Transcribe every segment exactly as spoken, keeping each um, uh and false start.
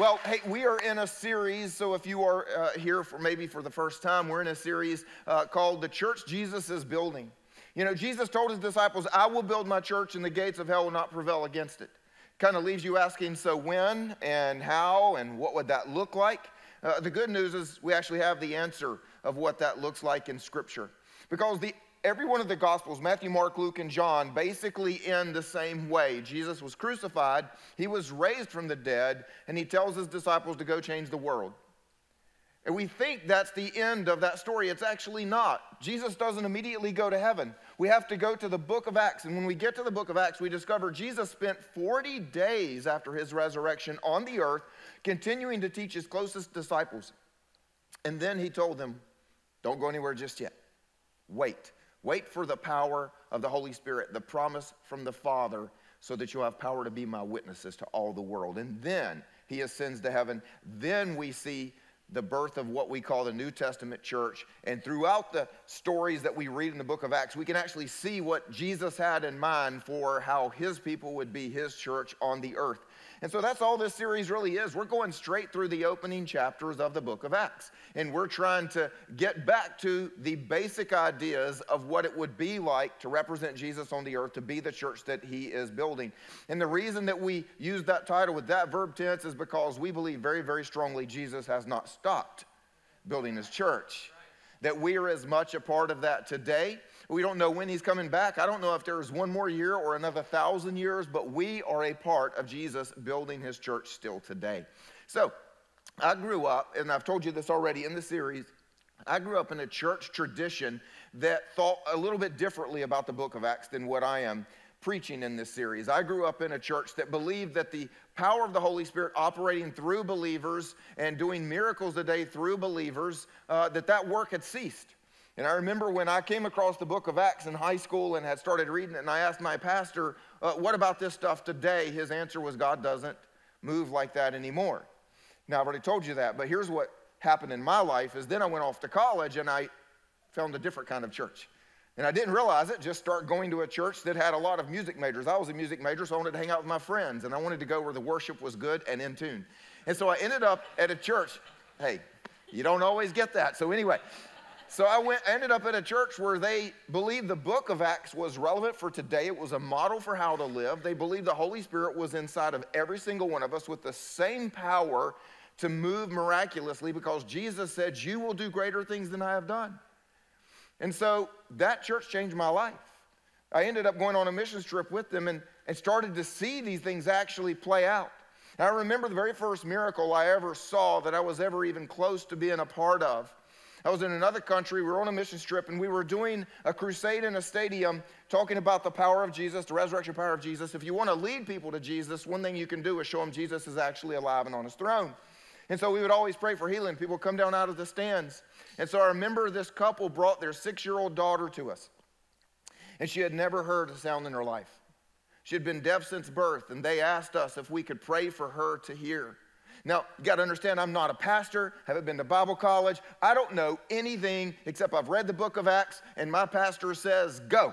Well, hey, we are in a series, so if you are uh, here for maybe for the first time, we're in a series uh, called The Church Jesus is Building. You know, Jesus told his disciples, I will build my church and the gates of hell will not prevail against it. Kind of leaves you asking, so when and how and what would that look like? Uh, the good news is we actually have the answer of what that looks like in Scripture. Because the every one of the Gospels, Matthew, Mark, Luke, and John, basically end the same way. Jesus was crucified, he was raised from the dead, and he tells his disciples to go change the world. And we think that's the end of that story. It's actually not. Jesus doesn't immediately go to heaven. We have to go to the book of Acts, and when we get to the book of Acts, we discover Jesus spent forty days after his resurrection on the earth, continuing to teach his closest disciples. And then he told them, don't go anywhere just yet. Wait. Wait for the power of the Holy Spirit, the promise from the Father, so that you'll have power to be my witnesses to all the world. And then he ascends to heaven. Then we see the birth of what we call the New Testament church. And throughout the stories that we read in the book of Acts, we can actually see what Jesus had in mind for how his people would be his church on the earth. And so that's all this series really is. We're going straight through the opening chapters of the book of Acts. And we're trying to get back to the basic ideas of what it would be like to represent Jesus on the earth, to be the church that he is building. And the reason that we use that title with that verb tense is because we believe very, very strongly Jesus has not stopped building his church. That we are as much a part of that today. We don't know when he's coming back. I don't know if there's one more year or another thousand years, but we are a part of Jesus building his church still today. So I grew up, and I've told you this already in the series, I grew up in a church tradition that thought a little bit differently about the book of Acts than what I am preaching in this series. I grew up in a church that believed that the power of the Holy Spirit operating through believers and doing miracles today through believers, uh, that that work had ceased. And I remember when I came across the book of Acts in high school and had started reading it, and I asked my pastor, uh, what about this stuff today? His answer was, God doesn't move like that anymore. Now, I've already told you that, but here's what happened in my life is then I went off to college and I found a different kind of church. And I didn't realize it, just start going to a church that had a lot of music majors. I was a music major, so I wanted to hang out with my friends, and I wanted to go where the worship was good and in tune. And so I ended up at a church. Hey, you don't always get that. So anyway, so I went, ended up at a church where they believed the book of Acts was relevant for today. It was a model for how to live. They believed the Holy Spirit was inside of every single one of us with the same power to move miraculously because Jesus said, you will do greater things than I have done. And so that church changed my life. I ended up going on a missions trip with them and, and started to see these things actually play out. And I remember the very first miracle I ever saw that I was ever even close to being a part of. I was in another country, we were on a missions trip, and we were doing a crusade in a stadium talking about the power of Jesus, the resurrection power of Jesus. If you want to lead people to Jesus, one thing you can do is show them Jesus is actually alive and on his throne. And so we would always pray for healing. People would come down out of the stands. And so I remember this couple brought their six-year-old daughter to us. And she had never heard a sound in her life. She had been deaf since birth, and they asked us if we could pray for her to hear. Now, you got to understand, I'm not a pastor. I haven't been to Bible college. I don't know anything except I've read the book of Acts, and my pastor says, go.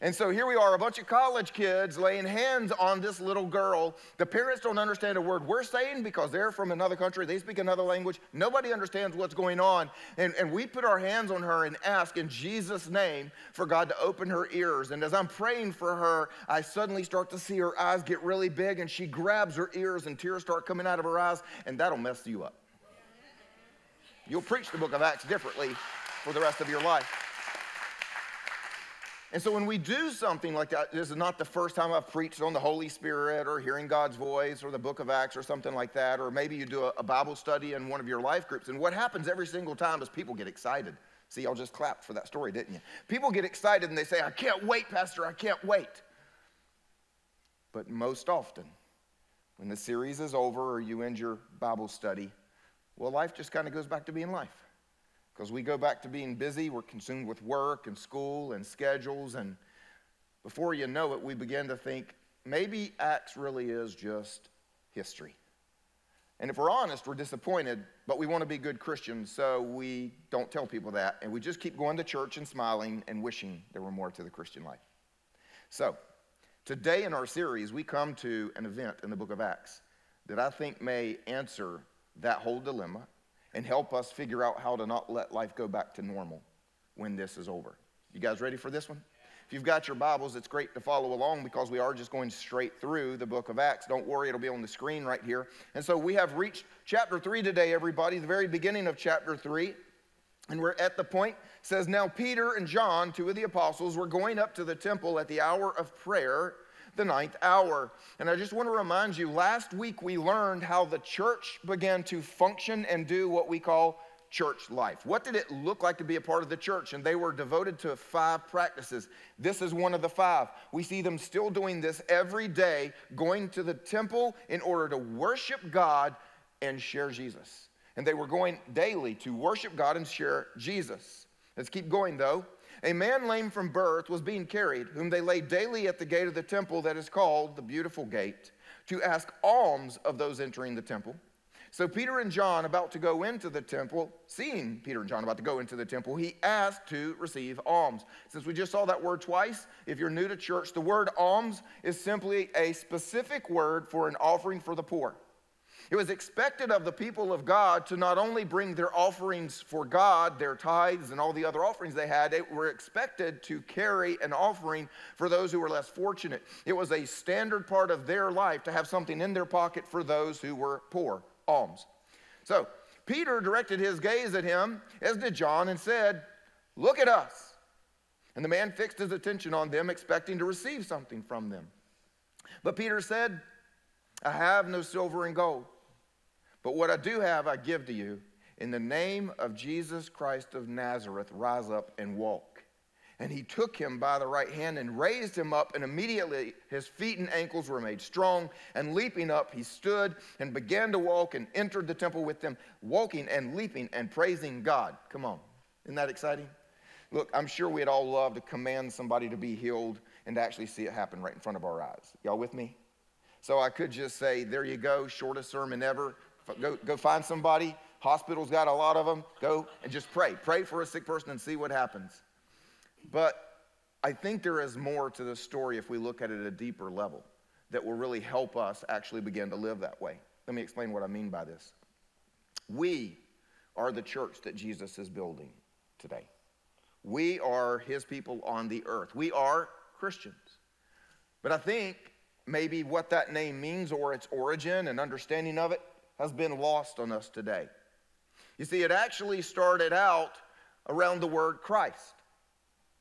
And so here we are, a bunch of college kids laying hands on this little girl. The parents don't understand a word we're saying because they're from another country. They speak another language. Nobody understands what's going on. And, and we put our hands on her and ask in Jesus' name for God to open her ears. And as I'm praying for her, I suddenly start to see her eyes get really big, and she grabs her ears, and tears start coming out of her eyes, and that'll mess you up. You'll preach the book of Acts differently for the rest of your life. And so when we do something like that, this is not the first time I've preached on the Holy Spirit or hearing God's voice or the book of Acts or something like that, or maybe you do a, a Bible study in one of your life groups. And what happens every single time is people get excited. See, y'all just clapped for that story, didn't you? People get excited and they say, I can't wait, Pastor, I can't wait. But most often, when the series is over or you end your Bible study, well, life just kind of goes back to being life. Because we go back to being busy, we're consumed with work and school and schedules, and before you know it, we begin to think, maybe Acts really is just history. And if we're honest, we're disappointed, but we want to be good Christians, so we don't tell people that, and we just keep going to church and smiling and wishing there were more to the Christian life. So, today in our series, we come to an event in the book of Acts that I think may answer that whole dilemma and help us figure out how to not let life go back to normal when this is over. You guys ready for this one? If you've got your Bibles, it's great to follow along because we are just going straight through the book of Acts. Don't worry, it'll be on the screen right here. And so we have reached chapter three today, everybody, the very beginning of chapter three. And we're at the point, it says, now Peter and John, two of the apostles, were going up to the temple at the hour of prayer, the ninth hour. And I just want to remind you, last week we learned how the church began to function and do what we call church life. What did it look like to be a part of the church? And they were devoted to five practices. This is one of the five. We see them still doing this every day, going to the temple in order to worship God and share Jesus. And they were going daily to worship God and share Jesus. Let's keep going, though. A man lame from birth was being carried, whom they laid daily at the gate of the temple that is called the Beautiful Gate, to ask alms of those entering the temple. So Peter and John, about to go into the temple, seeing Peter and John about to go into the temple, he asked to receive alms. Since we just saw that word twice, if you're new to church, the word alms is simply a specific word for an offering for the poor. It was expected of the people of God to not only bring their offerings for God, their tithes and all the other offerings they had, they were expected to carry an offering for those who were less fortunate. It was a standard part of their life to have something in their pocket for those who were poor, alms. So Peter directed his gaze at him, as did John, and said, "Look at us." And the man fixed his attention on them, expecting to receive something from them. But Peter said, "I have no silver and gold, but what I do have I give to you. In the name of Jesus Christ of Nazareth, rise up and walk." And he took him by the right hand and raised him up, and immediately his feet and ankles were made strong. And leaping up, he stood and began to walk and entered the temple with them, walking and leaping and praising God. Come on, isn't that exciting? Look, I'm sure we'd all love to command somebody to be healed and to actually see it happen right in front of our eyes. Y'all with me? So I could just say, there you go, shortest sermon ever. Go, go find somebody. Hospitals got a lot of them. Go and just pray. Pray for a sick person and see what happens. But I think there is more to this story if we look at it at a deeper level that will really help us actually begin to live that way. Let me explain what I mean by this. We are the church that Jesus is building today. We are his people on the earth. We are Christians. But I think maybe what that name means or its origin and understanding of it has been lost on us today. You see, it actually started out around the word Christ.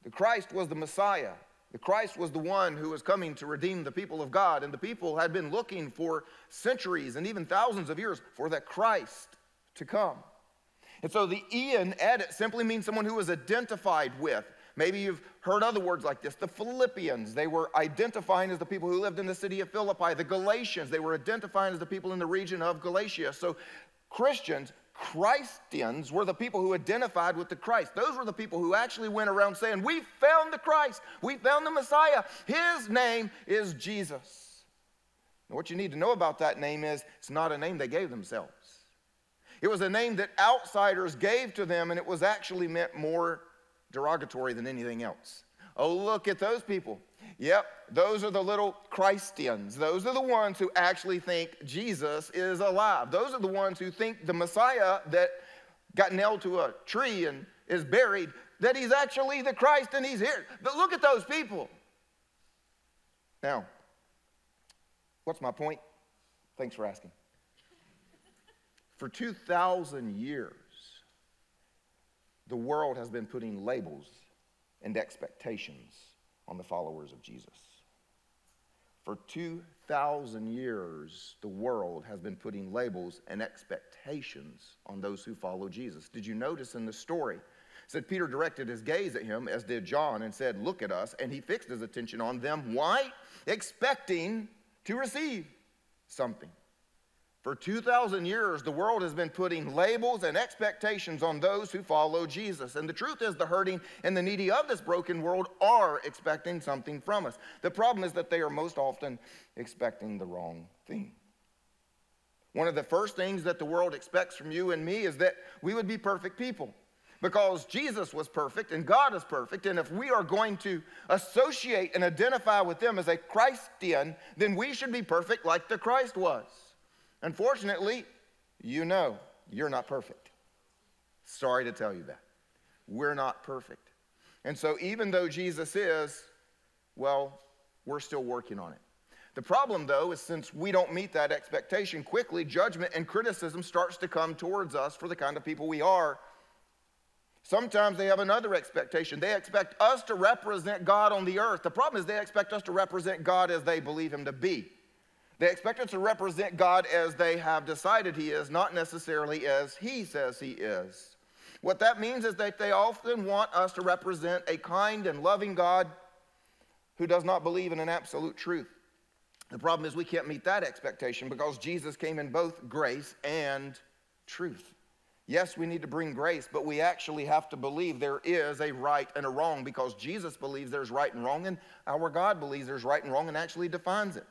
The Christ was the Messiah. The Christ was the one who was coming to redeem the people of God, and the people had been looking for centuries and even thousands of years for that Christ to come. And so the Ian edit simply means someone who is identified with. Maybe you've heard other words like this. The Philippians, they were identifying as the people who lived in the city of Philippi. The Galatians, they were identifying as the people in the region of Galatia. So Christians, Christians, were the people who identified with the Christ. Those were the people who actually went around saying, we found the Christ. We found the Messiah. His name is Jesus. Now, what you need to know about that name is it's not a name they gave themselves. It was a name that outsiders gave to them, and it was actually meant more derogatory than anything else. Oh, look at those people. Yep, those are the little Christians. Those are the ones who actually think Jesus is alive. Those are the ones who think the Messiah that got nailed to a tree and is buried, that he's actually the Christ and he's here. But look at those people. Now, what's my point? Thanks for asking. For two thousand years, the world has been putting labels and expectations on the followers of Jesus. For two thousand years, the world has been putting labels and expectations on those who follow Jesus. Did you notice in the story? It said Peter directed his gaze at him, as did John, and said, "Look at us." And he fixed his attention on them. Why? Expecting to receive something. For two thousand years, the world has been putting labels and expectations on those who follow Jesus. And the truth is, the hurting and the needy of this broken world are expecting something from us. The problem is that they are most often expecting the wrong thing. One of the first things that the world expects from you and me is that we would be perfect people, because Jesus was perfect and God is perfect. And if we are going to associate and identify with them as a Christian, then we should be perfect like the Christ was. Unfortunately, you know you're not perfect. Sorry to tell you that. We're not perfect. And so even though Jesus is, well, we're still working on it. The problem, though, is since we don't meet that expectation quickly, judgment and criticism starts to come towards us for the kind of people we are. Sometimes they have another expectation. They expect us to represent God on the earth. The problem is they expect us to represent God as they believe him to be. They expect us to represent God as they have decided he is, not necessarily as he says he is. What that means is that they often want us to represent a kind and loving God who does not believe in an absolute truth. The problem is we can't meet that expectation because Jesus came in both grace and truth. Yes, we need to bring grace, but we actually have to believe there is a right and a wrong because Jesus believes there's right and wrong, and our God believes there's right and wrong and actually defines it,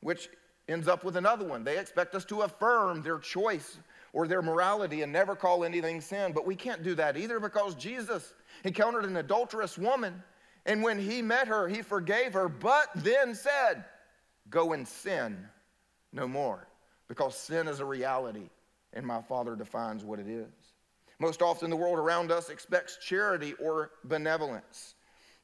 which ends up with another one. They expect us to affirm their choice or their morality and never call anything sin, but we can't do that either because Jesus encountered an adulterous woman, and when he met her, he forgave her, but then said, "Go and sin no more," because sin is a reality, and my Father defines what it is. Most often, the world around us expects charity or benevolence.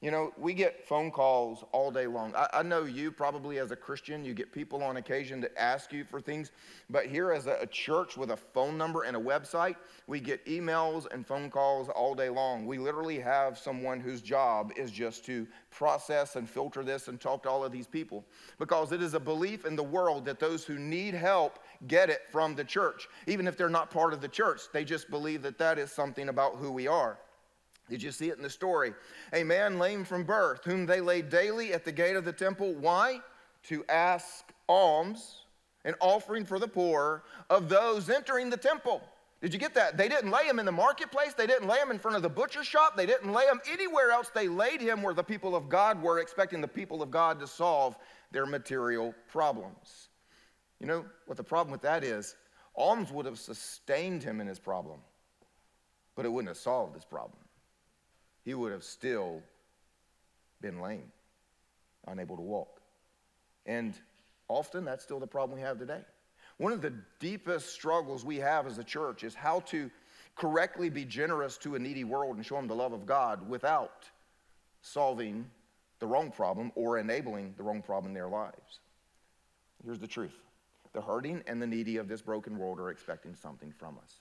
You know, we get phone calls all day long. I, I know you probably as a Christian, you get people on occasion that ask you for things, but here as a, a church with a phone number and a website, we get emails and phone calls all day long. We literally have someone whose job is just to process and filter this and talk to all of these people because it is a belief in the world that those who need help get it from the church. Even if they're not part of the church, they just believe that that is something about who we are. Did you see it in the story? A man lame from birth, whom they laid daily at the gate of the temple. Why? To ask alms, an offering for the poor, of those entering the temple. Did you get that? They didn't lay him in the marketplace. They didn't lay him in front of the butcher shop. They didn't lay him anywhere else. They laid him where the people of God were, expecting the people of God to solve their material problems. You know what the problem with that is? Alms would have sustained him in his problem, but it wouldn't have solved his problem. He would have still been lame, unable to walk. And often that's still the problem we have today. One of the deepest struggles we have as a church is how to correctly be generous to a needy world and show them the love of God without solving the wrong problem or enabling the wrong problem in their lives. Here's the truth. The hurting and the needy of this broken world are expecting something from us.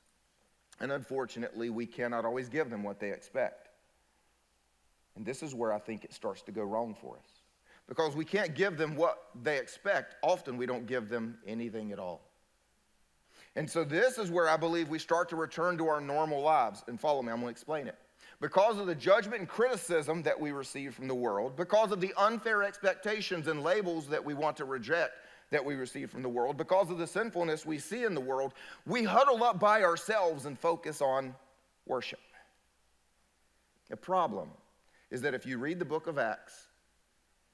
And unfortunately, we cannot always give them what they expect. And this is where I think it starts to go wrong for us. Because we can't give them what they expect. Often we don't give them anything at all. And so this is where I believe we start to return to our normal lives. And follow me, I'm going to explain it. Because of the judgment and criticism that we receive from the world, because of the unfair expectations and labels that we want to reject that we receive from the world, because of the sinfulness we see in the world, we huddle up by ourselves and focus on worship. The problem is that if you read the book of Acts,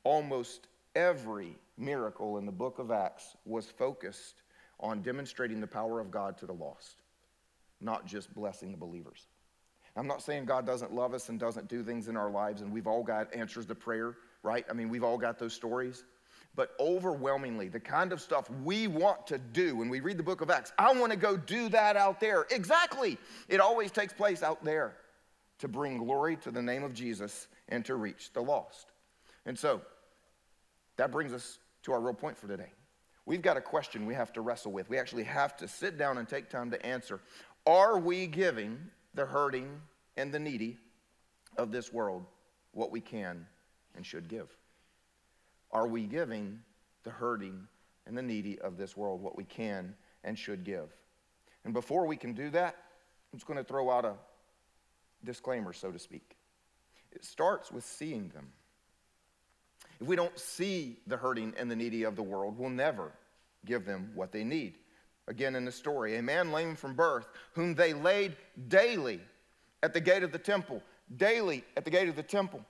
almost every miracle in the book of Acts was focused on demonstrating the power of God to the lost, not just blessing the believers. I'm not saying God doesn't love us and doesn't do things in our lives, and we've all got answers to prayer, right? I mean, we've all got those stories. But overwhelmingly, the kind of stuff we want to do when we read the book of Acts, I want to go do that out there. Exactly. It always takes place out there to bring glory to the name of Jesus and to reach the lost. And so that brings us to our real point for today. We've got a question we have to wrestle with. We actually have to sit down and take time to answer. Are we giving the hurting and the needy of this world what we can and should give? Are we giving the hurting and the needy of this world what we can and should give? And before we can do that, I'm just going to throw out a disclaimer, so to speak. It starts with seeing them. If we don't see the hurting and the needy of the world, we'll never give them what they need. Again, in the story, a man lame from birth, whom they laid daily at the gate of the temple, daily at the gate of the temple.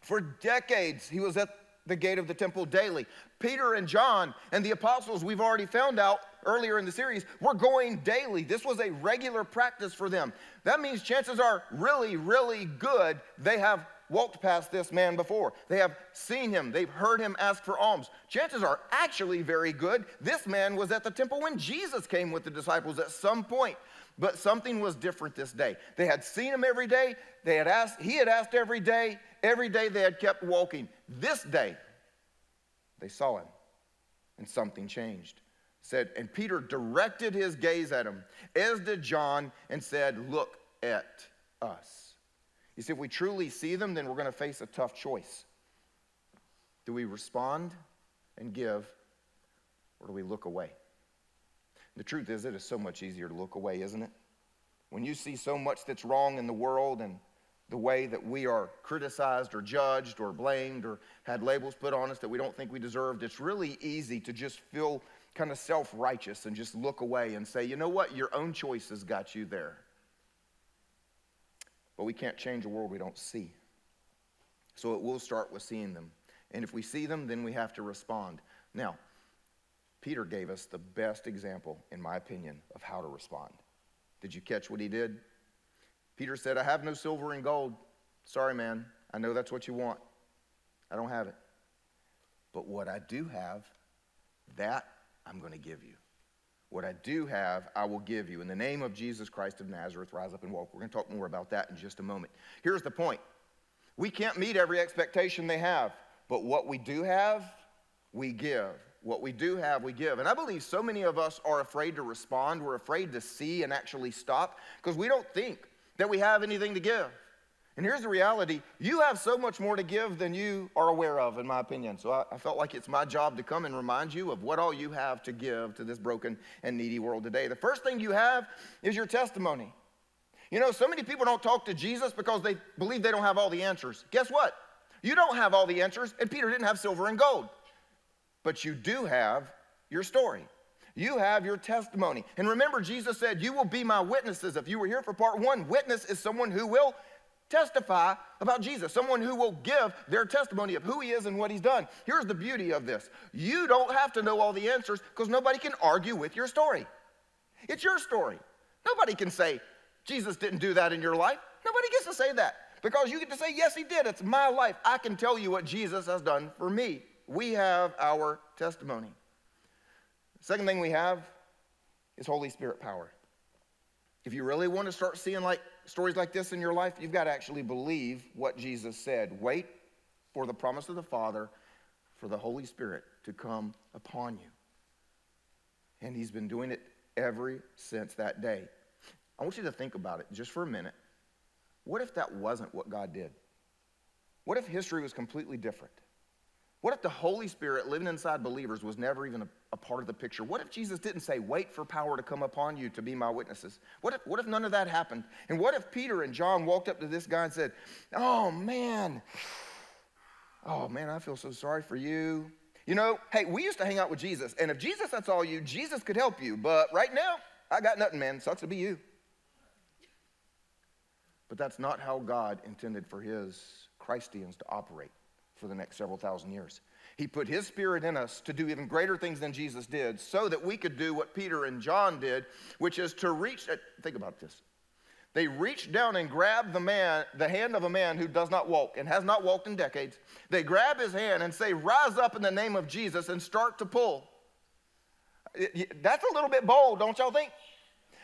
For decades, he was at the gate of the temple daily. Peter and John and the apostles, we've already found out earlier in the series, we're going daily. This was a regular practice for them. That means chances are really, really good they have walked past this man before. They have seen him. They've heard him ask for alms. Chances are actually very good this man was at the temple when Jesus came with the disciples at some point. But something was different this day. They had seen him every day. They had asked, he had asked every day. Every day they had kept walking. This day, they saw him, and something changed. Said, and Peter directed his gaze at him, as did John, and said, "Look at us." You see, if we truly see them, then we're going to face a tough choice. Do we respond and give, or do we look away? The truth is, it is so much easier to look away, isn't it? When you see so much that's wrong in the world and the way that we are criticized or judged or blamed or had labels put on us that we don't think we deserved, it's really easy to just feel kind of self-righteous and just look away and say, you know what, your own choices got you there. But we can't change a world we don't see. So it will start with seeing them. And if we see them, then we have to respond. Now, Peter gave us the best example, in my opinion, of how to respond. Did you catch what he did? Peter said, "I have no silver and gold. Sorry, man. I know that's what you want. I don't have it. But what I do have, that I'm going to give you. What I do have, I will give you. In the name of Jesus Christ of Nazareth, rise up and walk." We're going to talk more about that in just a moment. Here's the point. We can't meet every expectation they have, but what we do have, we give. What we do have, we give. And I believe so many of us are afraid to respond. We're afraid to see and actually stop because we don't think that we have anything to give. And here's the reality. You have so much more to give than you are aware of, in my opinion. So I, I felt like it's my job to come and remind you of what all you have to give to this broken and needy world today. The first thing you have is your testimony. You know, so many people don't talk to Jesus because they believe they don't have all the answers. Guess what? You don't have all the answers, and Peter didn't have silver and gold. But you do have your story. You have your testimony. And remember, Jesus said, "You will be my witnesses." If you were here for part one, witness is someone who will testify about Jesus, someone who will give their testimony of who he is and what he's done. Here's the beauty of this. You don't have to know all the answers because nobody can argue with your story. It's your story. Nobody can say, "Jesus didn't do that in your life." Nobody gets to say that because you get to say, "Yes, he did. It's my life. I can tell you what Jesus has done for me." We have our testimony. The second thing we have is Holy Spirit power. If you really want to start seeing like stories like this in your life, you've got to actually believe what Jesus said. Wait for the promise of the Father, for the Holy Spirit to come upon you. And he's been doing it ever since that day. I want you to think about it just for a minute. What if that wasn't what God did? What if history was completely different? What if the Holy Spirit living inside believers was never even a, a part of the picture? What if Jesus didn't say, "Wait for power to come upon you to be my witnesses"? What if, what if none of that happened? And what if Peter and John walked up to this guy and said, "Oh, man, oh, man, I feel so sorry for you. You know, hey, we used to hang out with Jesus, and if Jesus, that's all you, Jesus could help you. But right now, I got nothing, man. Sucks to be you." But that's not how God intended for his Christians to operate. For the next several thousand years, he put his Spirit in us to do even greater things than Jesus did, so that we could do what Peter and John did, which is to reach. Think about this. They reached down and grabbed the man, the hand of a man who does not walk and has not walked in decades. They grab his hand and say, "Rise up in the name of Jesus," and start to pull. That's a little bit bold, don't y'all think?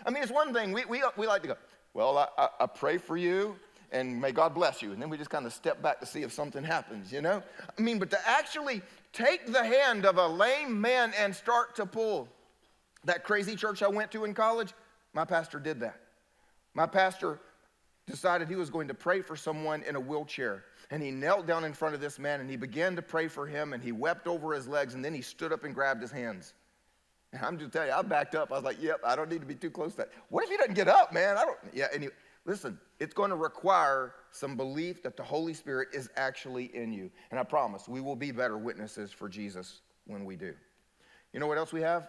I mean, it's one thing we we we like to go, "Well, I, I, I pray for you. And may God bless you." And then we just kind of step back to see if something happens, you know? I mean, but to actually take the hand of a lame man and start to pull. That crazy church I went to in college, my pastor did that. My pastor decided he was going to pray for someone in a wheelchair. And he knelt down in front of this man, and he began to pray for him, and he wept over his legs, and then he stood up and grabbed his hands. And I'm just telling you, I backed up. I was like, "Yep, I don't need to be too close to that." What if he doesn't get up, man? I don't, yeah, anyway. Listen, it's going to require some belief that the Holy Spirit is actually in you. And I promise we will be better witnesses for Jesus when we do. You know what else we have?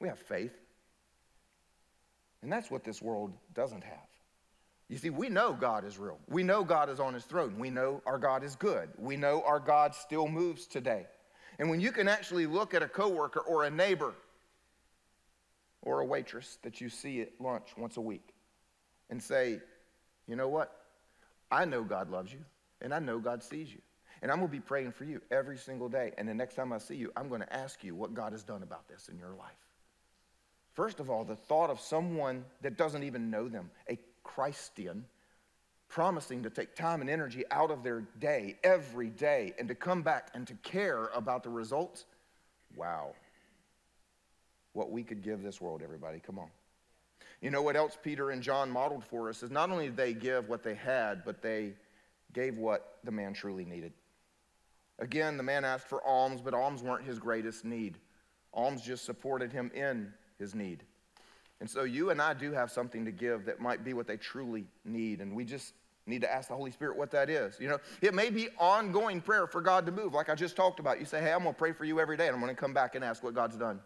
We have faith. And that's what this world doesn't have. You see, we know God is real. We know God is on his throne. We know our God is good. We know our God still moves today. And when you can actually look at a coworker or a neighbor or a waitress that you see at lunch once a week, and say, "You know what? I know God loves you, and I know God sees you. And I'm going to be praying for you every single day. And the next time I see you, I'm going to ask you what God has done about this in your life. First of all, the thought of someone that doesn't even know them, a Christian, promising to take time and energy out of their day, every day, and to come back and to care about the results. Wow. What we could give this world, everybody. Come on. You know what else Peter and John modeled for us is not only did they give what they had, but they gave what the man truly needed. Again, the man asked for alms, but alms weren't his greatest need. Alms just supported him in his need. And so you and I do have something to give that might be what they truly need, and we just need to ask the Holy Spirit what that is. You know, it may be ongoing prayer for God to move, like I just talked about. You say, hey, I'm going to pray for you every day, and I'm going to come back and ask what God's done.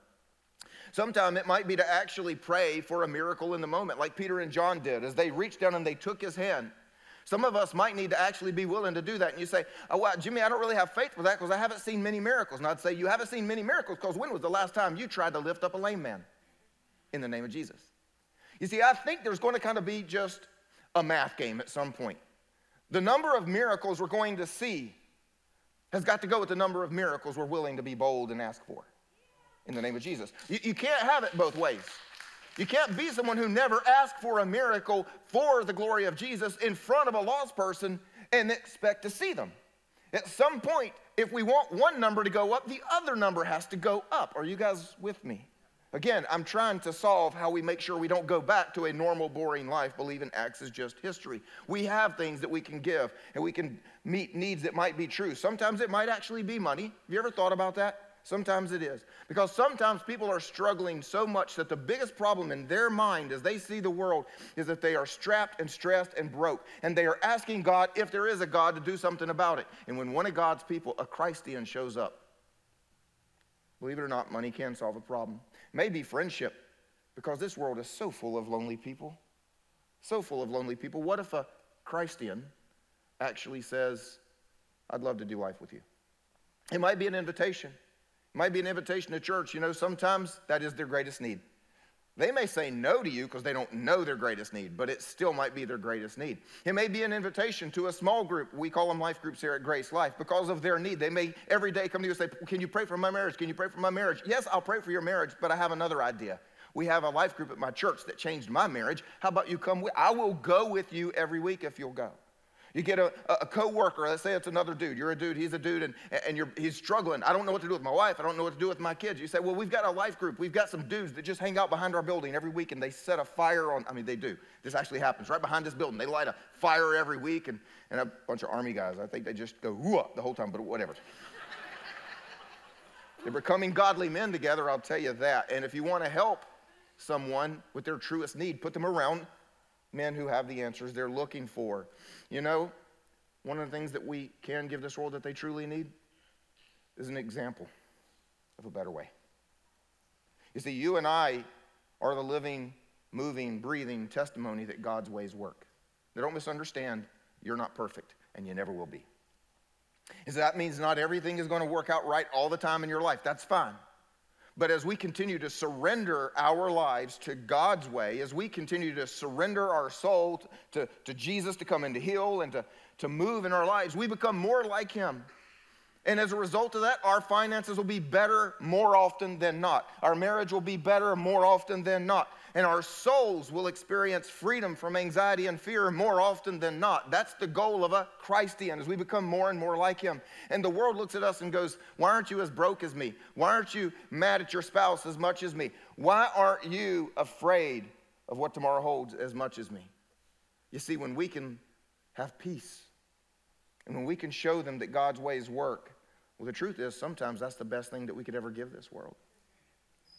Sometime it might be to actually pray for a miracle in the moment, like Peter and John did, as they reached down and they took his hand. Some of us might need to actually be willing to do that. And you say, oh, wow, Jimmy, I don't really have faith for that because I haven't seen many miracles. And I'd say, you haven't seen many miracles because when was the last time you tried to lift up a lame man in the name of Jesus? You see, I think there's going to kind of be just a math game at some point. The number of miracles we're going to see has got to go with the number of miracles we're willing to be bold and ask for in the name of Jesus. You, you can't have it both ways. You can't be someone who never asked for a miracle for the glory of Jesus in front of a lost person and expect to see them. At some point, if we want one number to go up, the other number has to go up. Are you guys with me? Again, I'm trying to solve how we make sure we don't go back to a normal, boring life, believing Acts is just history. We have things that we can give, and we can meet needs that might be true. Sometimes it might actually be money. Have you ever thought about that? Sometimes it is. Because sometimes people are struggling so much that the biggest problem in their mind as they see the world is that they are strapped and stressed and broke. And they are asking God, if there is a God, to do something about it. And when one of God's people, a Christian, shows up, believe it or not, money can solve a problem. Maybe friendship, because this world is so full of lonely people. So full of lonely people. What if a Christian actually says, I'd love to do life with you? It might be an invitation. Might be an invitation to church. You know, sometimes that is their greatest need. They may say no to you because they don't know their greatest need, but it still might be their greatest need. It may be an invitation to a small group. We call them life groups here at Grace Life because of their need. They may every day come to you and say, can you pray for my marriage? Can you pray for my marriage? Yes, I'll pray for your marriage, but I have another idea. We have a life group at my church that changed my marriage. How about you come with? I will go with you every week if you'll go. You get a, a co-worker, let's say it's another dude. You're a dude, he's a dude, and, and you're, he's struggling. I don't know what to do with my wife. I don't know what to do with my kids. You say, well, we've got a life group. We've got some dudes that just hang out behind our building every week, and they set a fire on, I mean, they do. This actually happens right behind this building. They light a fire every week, and, and a bunch of army guys. I think they just go, whoa, the whole time, but whatever. They're becoming godly men together, I'll tell you that. And if you want to help someone with their truest need, put them around men who have the answers they're looking for. You know, one of the things that we can give this world that they truly need is an example of a better way. You see, you and I are the living, moving, breathing testimony that God's ways work. Now, don't misunderstand, you're not perfect, and you never will be. And so that means not everything is going to work out right all the time in your life. That's fine. But as we continue to surrender our lives to God's way, as we continue to surrender our soul to, to Jesus to come and to heal and to, to move in our lives, we become more like him. And as a result of that, our finances will be better more often than not. Our marriage will be better more often than not. And our souls will experience freedom from anxiety and fear more often than not. That's the goal of a Christian, as we become more and more like him. And the world looks at us and goes, why aren't you as broke as me? Why aren't you mad at your spouse as much as me? Why aren't you afraid of what tomorrow holds as much as me? You see, when we can have peace, and when we can show them that God's ways work, well, the truth is sometimes that's the best thing that we could ever give this world.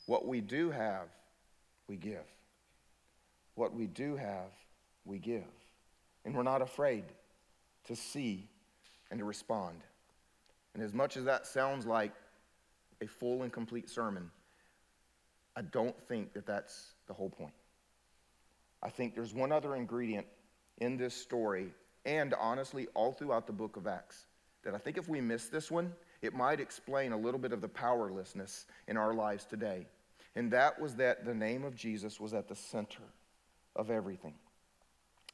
What we do have, we give. What we do have, we give. And we're not afraid to see and to respond. And as much as that sounds like a full and complete sermon, I don't think that that's the whole point. I think there's one other ingredient in this story, and honestly, all throughout the book of Acts, that I think if we miss this one, it might explain a little bit of the powerlessness in our lives today. And that was that the name of Jesus was at the center of everything.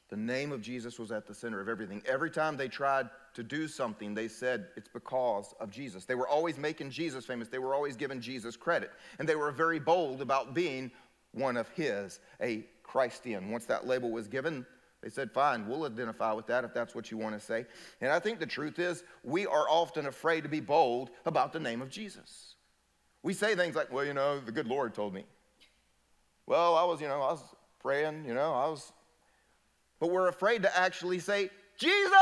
The name of Jesus was at the center of everything. Every time they tried to do something, they said it's because of Jesus. They were always making Jesus famous. They were always giving Jesus credit. And they were very bold about being one of his, a Christian. Once that label was given, they said, fine, we'll identify with that if that's what you want to say. And I think the truth is we are often afraid to be bold about the name of Jesus. We say things like, well, you know, the good Lord told me. Well, I was, you know, I was praying, you know, I was... But we're afraid to actually say, Jesus!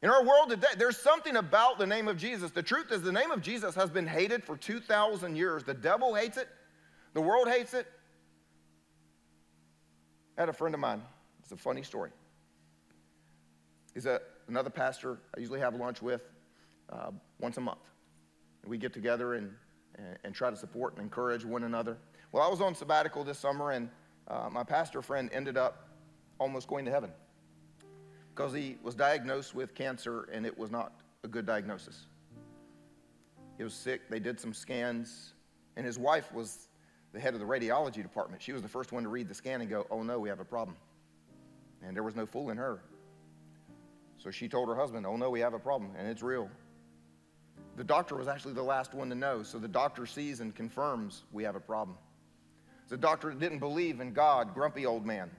In our world today, there's something about the name of Jesus. The truth is the name of Jesus has been hated for two thousand years. The devil hates it. The world hates it. I had a friend of mine. It's a funny story. He's a, another pastor I usually have lunch with uh, once a month. We get together and, and, and try to support and encourage one another. Well, I was on sabbatical this summer, and uh, my pastor friend ended up almost going to heaven because he was diagnosed with cancer, and it was not a good diagnosis. He was sick. They did some scans, and his wife was the head of the radiology department. She was the first one to read the scan and go, oh, no, we have a problem. And there was no fooling her. So she told her husband, oh, no, we have a problem, and it's real. The doctor was actually the last one to know, so the doctor sees and confirms we have a problem. The doctor didn't believe in God, grumpy old man.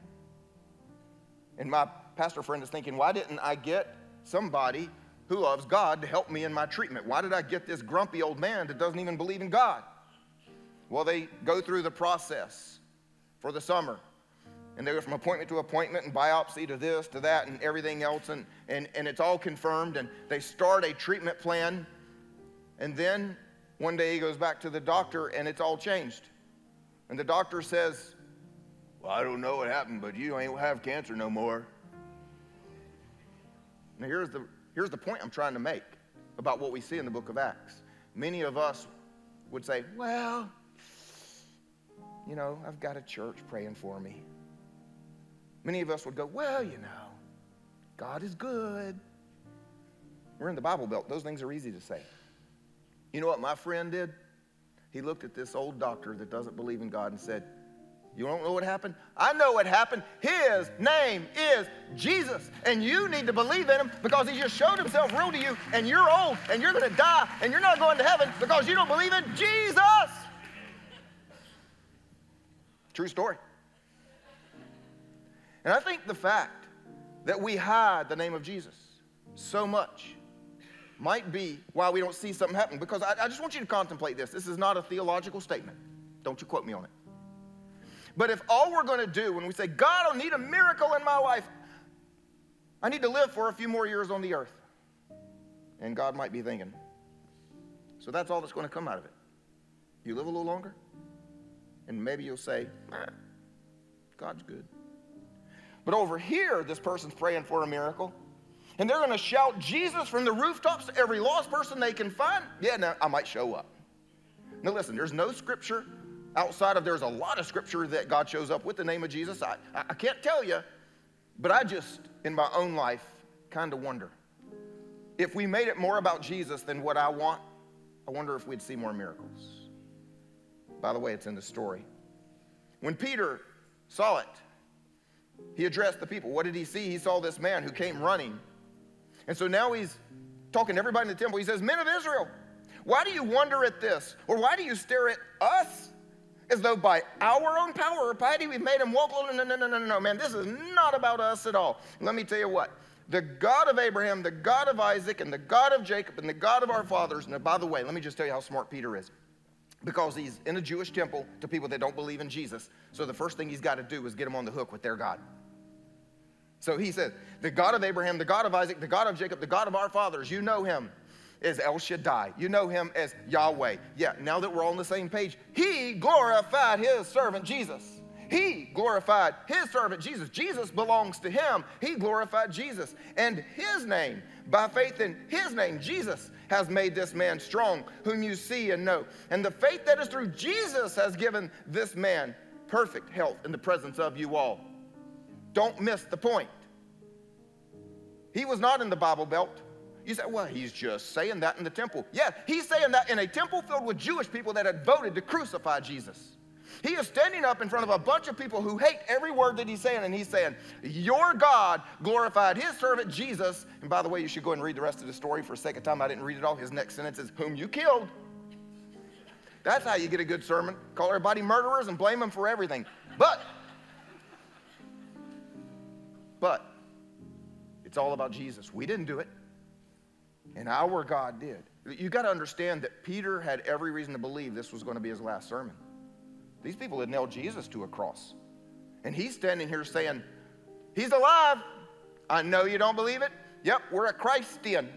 And my pastor friend is thinking, why didn't I get somebody who loves God to help me in my treatment? Why did I get this grumpy old man that doesn't even believe in God? Well, they go through the process for the summer, and they go from appointment to appointment and biopsy to this, to that, and everything else, and, and, and it's all confirmed, and they start a treatment plan. And then one day he goes back to the doctor, and it's all changed. And the doctor says, well, I don't know what happened, but you ain't have cancer no more. Now, here's the, here's the point I'm trying to make about what we see in the book of Acts. Many of us would say, well, you know, I've got a church praying for me. Many of us would go, well, you know, God is good. We're in the Bible Belt. Those things are easy to say. You know what my friend did? He looked at this old doctor that doesn't believe in God and said, you don't know what happened? I know what happened. His name is Jesus, and you need to believe in him because he just showed himself real to you, and you're old, and you're going to die, and you're not going to heaven because you don't believe in Jesus. True story. And I think the fact that we hide the name of Jesus so much might be why we don't see something happen. Because I, I just want you to contemplate this. This is not a theological statement. Don't you quote me on it. But if all we're going to do when we say, God, I need a miracle in my life, I need to live for a few more years on the earth. And God might be thinking, so that's all that's going to come out of it. You live a little longer, and maybe you'll say, God's good. But over here, this person's praying for a miracle, and they're going to shout Jesus from the rooftops to every lost person they can find. Yeah, now I might show up. Now listen, there's no scripture outside of there's a lot of scripture that God shows up with the name of Jesus. I, I can't tell you, but I just, in my own life, kind of wonder. If we made it more about Jesus than what I want, I wonder if we'd see more miracles. By the way, it's in the story. When Peter saw it, he addressed the people. What did he see? He saw this man who came running. And so now he's talking to everybody in the temple. He says, men of Israel, why do you wonder at this? Or why do you stare at us as though by our own power or piety we've made him walk? No, no, no, no, no, no, man. This is not about us at all. Let me tell you what. The God of Abraham, the God of Isaac, and the God of Jacob, and the God of our fathers. Now, by the way, let me just tell you how smart Peter is. Because he's in a Jewish temple to people that don't believe in Jesus. So the first thing he's got to do is get them on the hook with their God. So he says, the God of Abraham, the God of Isaac, the God of Jacob, the God of our fathers, you know him as El Shaddai. You know him as Yahweh. Yeah, now that we're all on the same page, he glorified his servant Jesus. He glorified his servant Jesus. Jesus belongs to him. He glorified Jesus. And his name, by faith in his name, Jesus, has made this man strong, whom you see and know. And the faith that is through Jesus has given this man perfect health in the presence of you all. Don't miss the point. He was not in the Bible Belt. You say, well, he's just saying that in the temple. Yeah, he's saying that in a temple filled with Jewish people that had voted to crucify Jesus. He is standing up in front of a bunch of people who hate every word that he's saying, and he's saying, your God glorified his servant Jesus. And by the way, you should go and read the rest of the story. For a second time, I didn't read it all. His next sentence is, whom you killed. That's how you get a good sermon. Call everybody murderers and blame them for everything. But, but, it's all about Jesus. We didn't do it, and our God did. You got to understand that Peter had every reason to believe this was going to be his last sermon. These people had nailed Jesus to a cross, and he's standing here saying, he's alive. I know you don't believe it. Yep, we're a Christian.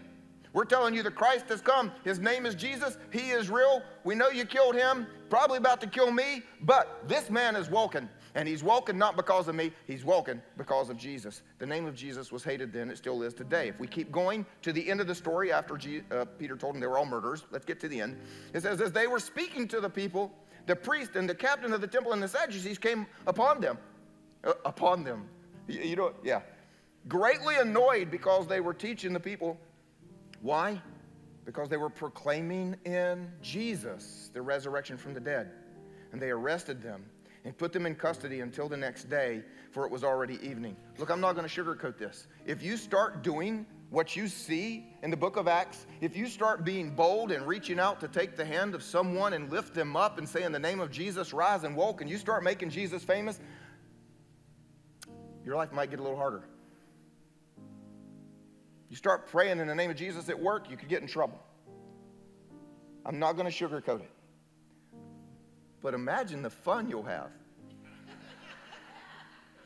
We're telling you the Christ has come. His name is Jesus. He is real. We know you killed him, probably about to kill me, but this man is walking, and he's walking not because of me. He's walking because of Jesus. The name of Jesus was hated then. It still is today. If we keep going to the end of the story after G- uh, Peter told them they were all murderers, let's get to the end. It says, as they were speaking to the people, the priest and the captain of the temple and the Sadducees came upon them. Uh, upon them. You, you know, yeah. Greatly annoyed because they were teaching the people. Why? Because they were proclaiming in Jesus the resurrection from the dead. And they arrested them and put them in custody until the next day, for it was already evening. Look, I'm not going to sugarcoat this. If you start doing what you see in the book of Acts, if you start being bold and reaching out to take the hand of someone and lift them up and say, in the name of Jesus, rise and walk, and you start making Jesus famous, your life might get a little harder. You start praying in the name of Jesus at work, you could get in trouble. I'm not going to sugarcoat it. But imagine the fun you'll have.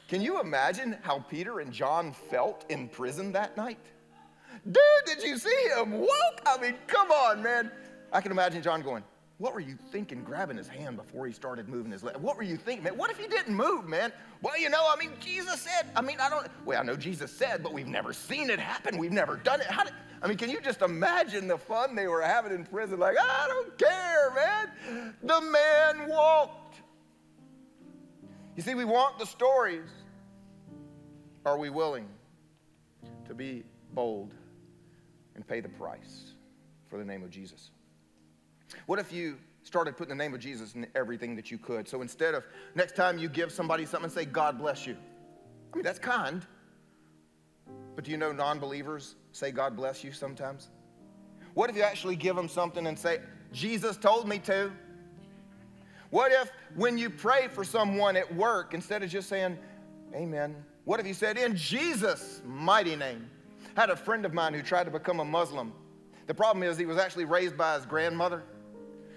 Can you imagine how Peter and John felt in prison that night? Dude, did you see him walk? I mean, come on, man. I can imagine John going, what were you thinking, grabbing his hand before he started moving his leg? What were you thinking, man? What if he didn't move, man? Well, you know, I mean, Jesus said, I mean, I don't, well, I know Jesus said, but we've never seen it happen. We've never done it. How did, I mean, can you just imagine the fun they were having in prison? Like, I don't care, man. The man walked. You see, we want the stories. Are we willing to be bold and pay the price for the name of Jesus? What if you started putting the name of Jesus in everything that you could? So instead of next time you give somebody something, say, God bless you. I mean, that's kind. But do you know non-believers say God bless you sometimes? What if you actually give them something and say, Jesus told me to? What if when you pray for someone at work, instead of just saying amen, what if you said, in Jesus' mighty name? I had a friend of mine who tried to become a Muslim. The problem is he was actually raised by his grandmother.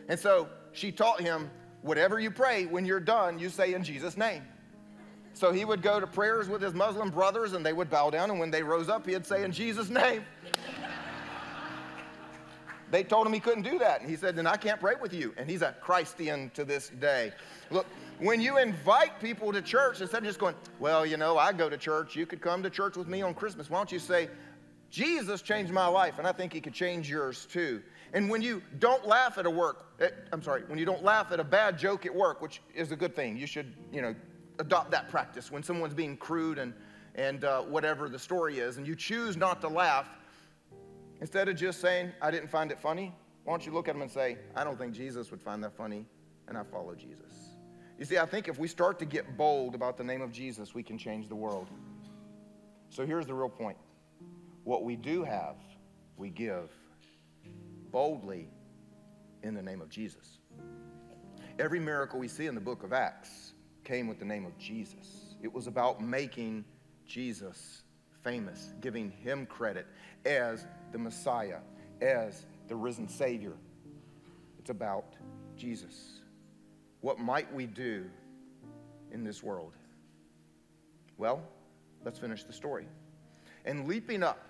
And so she taught him, whatever you pray, when you're done, you say in Jesus' name. So he would go to prayers with his Muslim brothers, and they would bow down, and when they rose up, he'd say, in Jesus' name. They told him he couldn't do that, and he said, then I can't pray with you. And he's a Christian to this day. Look, when you invite people to church, instead of just going, well, you know, I go to church. You could come to church with me on Christmas. Why don't you say, Jesus changed my life, and I think he could change yours too. And when you don't laugh at a work, at, I'm sorry, when you don't laugh at a bad joke at work, which is a good thing, you should, you know, adopt that practice. When someone's being crude and, and uh, whatever the story is, and you choose not to laugh, instead of just saying, I didn't find it funny, why don't you look at them and say, I don't think Jesus would find that funny, and I follow Jesus. You see, I think if we start to get bold about the name of Jesus, we can change the world. So here's the real point. What we do have, we give boldly in the name of Jesus. Every miracle we see in the book of Acts came with the name of Jesus. It was about making Jesus famous, giving him credit as the Messiah, as the risen Savior. It's about Jesus. What might we do in this world? Well, let's finish the story. And leaping up,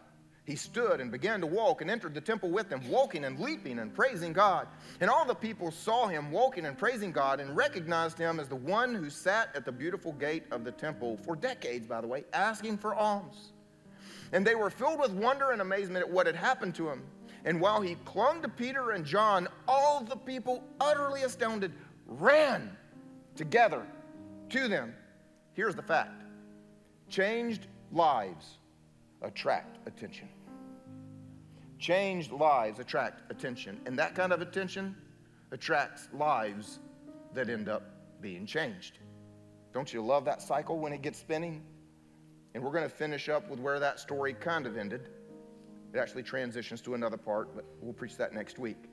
he stood and began to walk and entered the temple with them, walking and leaping and praising God. And all the people saw him walking and praising God and recognized him as the one who sat at the beautiful gate of the temple for decades, by the way, asking for alms. And they were filled with wonder and amazement at what had happened to him. And while he clung to Peter and John, all the people, utterly astounded, ran together to them. Here's the fact. Changed lives attract attention. Changed lives attract attention, and that kind of attention attracts lives that end up being changed. Don't you love that cycle when it gets spinning? And we're going to finish up with where that story kind of ended. It actually transitions to another part, but we'll preach that next week.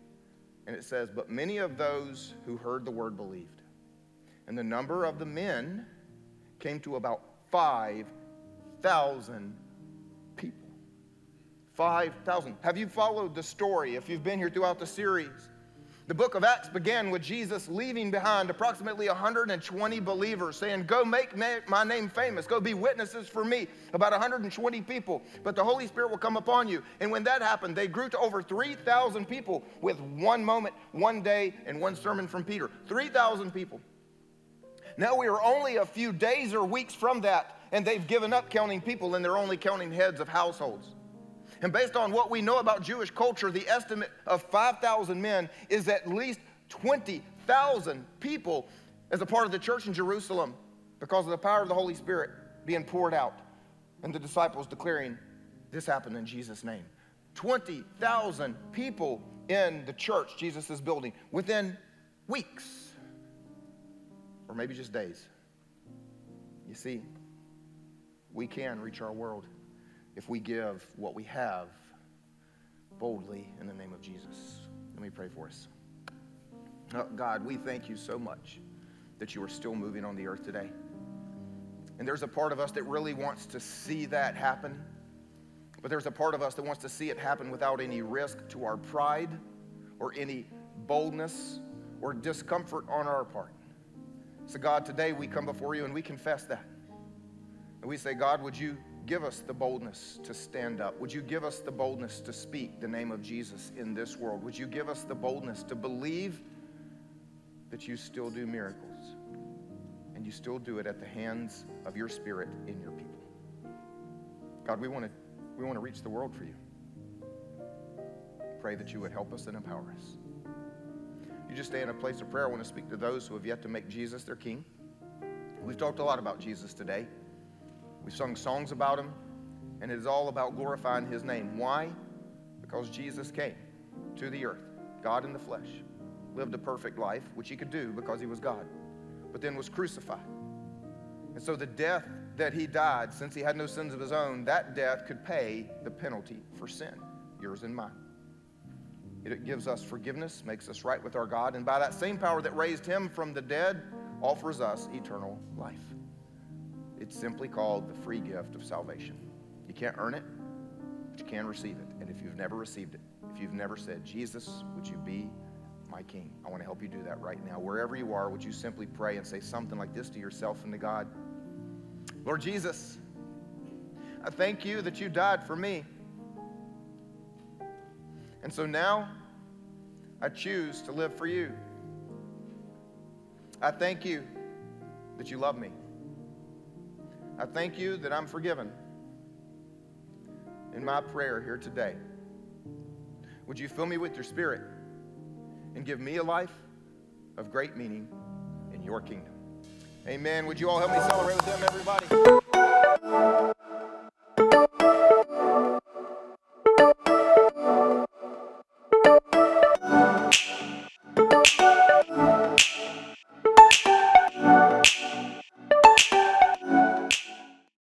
And it says, but many of those who heard the word believed. And the number of the men came to about five thousand people. five thousand. Have you followed the story? If you've been here throughout the series, the book of Acts began with Jesus leaving behind approximately one hundred twenty believers, saying, go make my name famous. Go be witnesses for me. About one hundred twenty people. But the Holy Spirit will come upon you. And when that happened, they grew to over three thousand people with one moment, one day, and one sermon from Peter. three thousand people. Now we are only a few days or weeks from that, and they've given up counting people, and they're only counting heads of households. And based on what we know about Jewish culture, the estimate of five thousand men is at least twenty thousand people as a part of the church in Jerusalem because of the power of the Holy Spirit being poured out and the disciples declaring, this happened in Jesus' name. twenty thousand people in the church Jesus is building within weeks or maybe just days. You see, we can reach our world if we give what we have boldly in the name of Jesus. Let me pray for us. Oh, God, we thank you so much that you are still moving on the earth today. And there's a part of us that really wants to see that happen. But there's a part of us that wants to see it happen without any risk to our pride or any boldness or discomfort on our part. So God, today we come before you and we confess that. And we say, God, would you give us the boldness to stand up? Would you give us the boldness to speak the name of Jesus in this world? Would you give us the boldness to believe that you still do miracles and you still do it at the hands of your Spirit in your people? God, we want to we want to reach the world for you. Pray that you would help us and empower us. You just stay in a place of prayer. I want to speak to those who have yet to make Jesus their king. We've talked a lot about Jesus today. We've sung songs about him, and it is all about glorifying his name. Why? Because Jesus came to the earth, God in the flesh, lived a perfect life, which he could do because he was God, but then was crucified. And so the death that he died, since he had no sins of his own, that death could pay the penalty for sin, yours and mine. It gives us forgiveness, makes us right with our God, and by that same power that raised him from the dead, offers us eternal life. It's simply called the free gift of salvation. You can't earn it, but you can receive it. And if you've never received it, if you've never said, Jesus, would you be my king? I want to help you do that right now. Wherever you are, would you simply pray and say something like this to yourself and to God? Lord Jesus, I thank you that you died for me. And so now I choose to live for you. I thank you that you love me. I thank you that I'm forgiven. In my prayer here today, would you fill me with your Spirit and give me a life of great meaning in your kingdom? Amen. Would you all help me celebrate with them, everybody?